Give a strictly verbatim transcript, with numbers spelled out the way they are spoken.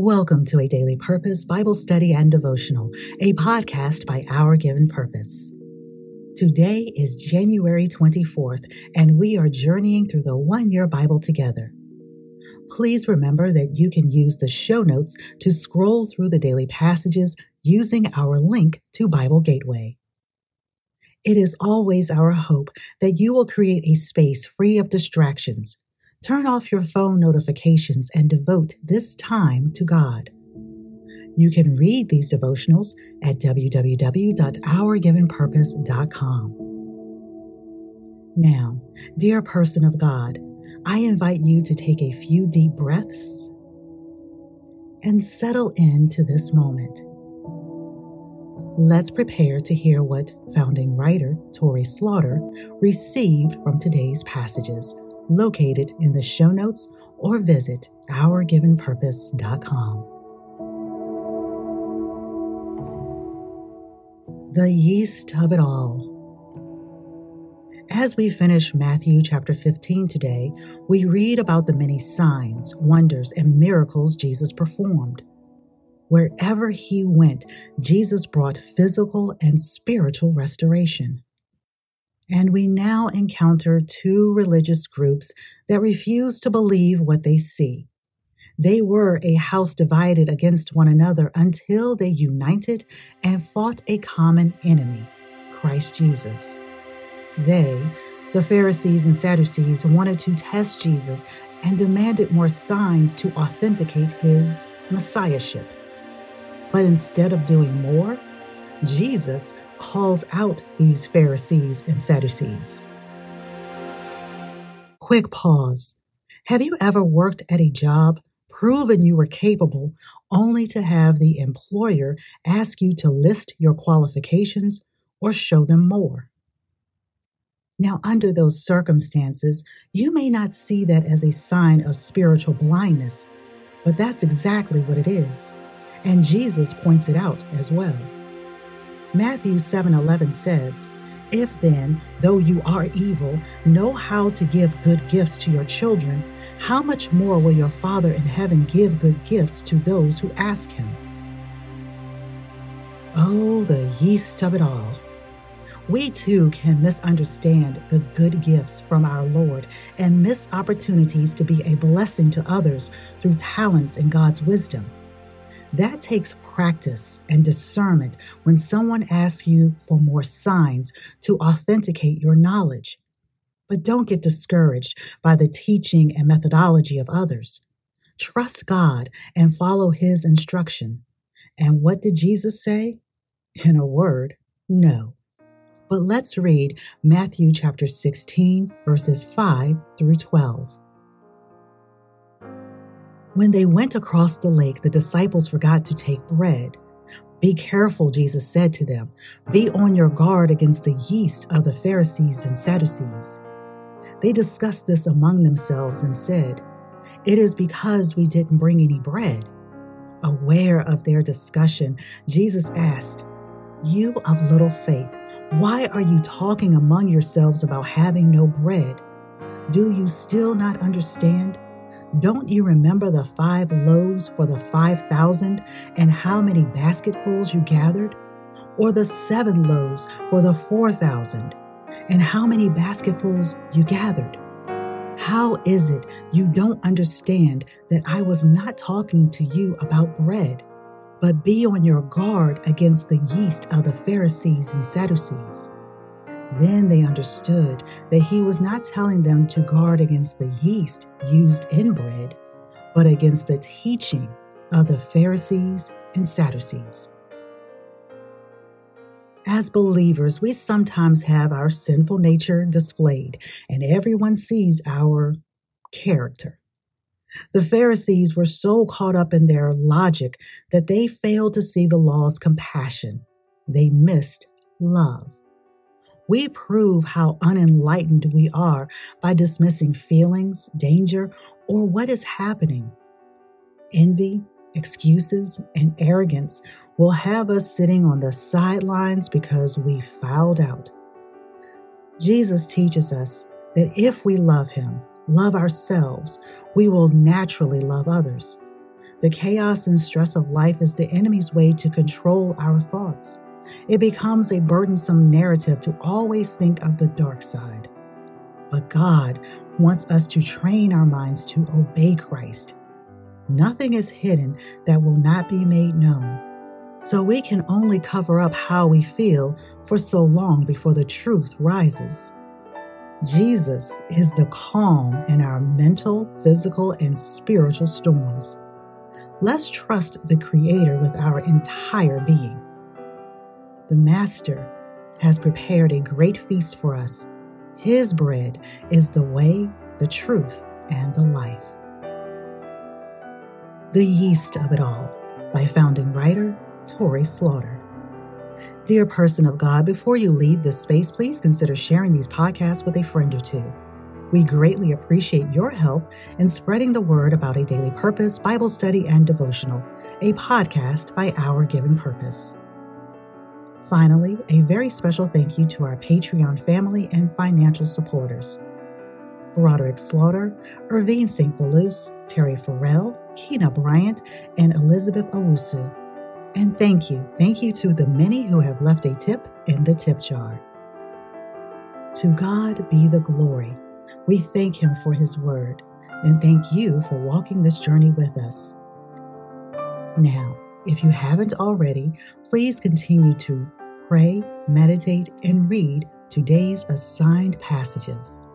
Welcome to a Daily Purpose Bible Study and Devotional, a podcast by Our Given Purpose. Today is January twenty-fourth, and we are journeying through the one-year Bible together. Please remember that you can use the show notes to scroll through the daily passages using our link to Bible Gateway. It is always our hope that you will create a space free of distractions. Turn off your phone notifications and devote this time to God. You can read these devotionals at w w w dot our given purpose dot com. Now, dear person of God, I invite you to take a few deep breaths and settle into this moment. Let's prepare to hear what founding writer Tori Slaughter received from today's passages, located in the show notes, or visit our given purpose dot com. The yeast of it all. As we finish Matthew chapter fifteen today, we read about the many signs, wonders, and miracles Jesus performed. Wherever he went, Jesus brought physical and spiritual restoration. And we now encounter two religious groups that refuse to believe what they see. They were a house divided against one another until they united and fought a common enemy, Christ Jesus. They, the Pharisees and Sadducees, wanted to test Jesus and demanded more signs to authenticate his Messiahship. But instead of doing more, Jesus calls out these Pharisees and Sadducees. Quick pause. Have you ever worked at a job, proven you were capable, only to have the employer ask you to list your qualifications or show them more? Now, under those circumstances, you may not see that as a sign of spiritual blindness, but that's exactly what it is. And Jesus points it out as well. Matthew seven eleven says, "If then, though you are evil, know how to give good gifts to your children, how much more will your Father in heaven give good gifts to those who ask him?" Oh, the yeast of it all. We too can misunderstand the good gifts from our Lord and miss opportunities to be a blessing to others through talents and God's wisdom. That takes practice and discernment when someone asks you for more signs to authenticate your knowledge. But don't get discouraged by the teaching and methodology of others. Trust God and follow his instruction. And what did Jesus say? In a word, no. But let's read Matthew chapter sixteen, verses five through twelve. When they went across the lake, the disciples forgot to take bread. "Be careful," Jesus said to them. "Be on your guard against the yeast of the Pharisees and Sadducees." They discussed this among themselves and said, "It is because we didn't bring any bread." Aware of their discussion, Jesus asked, "You of little faith, why are you talking among yourselves about having no bread? Do you still not understand? Don't you remember the five loaves for the five thousand and how many basketfuls you gathered? Or the seven loaves for the four thousand and how many basketfuls you gathered? How is it you don't understand that I was not talking to you about bread, but be on your guard against the yeast of the Pharisees and Sadducees?" Then they understood that he was not telling them to guard against the yeast used in bread, but against the teaching of the Pharisees and Sadducees. As believers, we sometimes have our sinful nature displayed, and everyone sees our character. The Pharisees were so caught up in their logic that they failed to see the law's compassion. They missed love. We prove how unenlightened we are by dismissing feelings, danger, or what is happening. Envy, excuses, and arrogance will have us sitting on the sidelines because we fouled out. Jesus teaches us that if we love him, love ourselves, we will naturally love others. The chaos and stress of life is the enemy's way to control our thoughts. It becomes a burdensome narrative to always think of the dark side. But God wants us to train our minds to obey Christ. Nothing is hidden that will not be made known. So we can only cover up how we feel for so long before the truth rises. Jesus is the calm in our mental, physical, and spiritual storms. Let's trust the Creator with our entire being. The Master has prepared a great feast for us. His bread is the way, the truth, and the life. The Yeast of It All by founding writer Tori Slaughter. Dear person of God, before you leave this space, please consider sharing these podcasts with a friend or two. We greatly appreciate your help in spreading the word about A Daily Purpose, Bible Study, and Devotional, a podcast by Our Given Purpose. Finally, a very special thank you to our Patreon family and financial supporters. Roderick Slaughter, Irvine Saint Belus, Terry Farrell, Kina Bryant, and Elizabeth Awusu. And thank you, thank you to the many who have left a tip in the tip jar. To God be the glory. We thank Him for His word, and thank you for walking this journey with us. Now, if you haven't already, please continue to pray, meditate, and read today's assigned passages.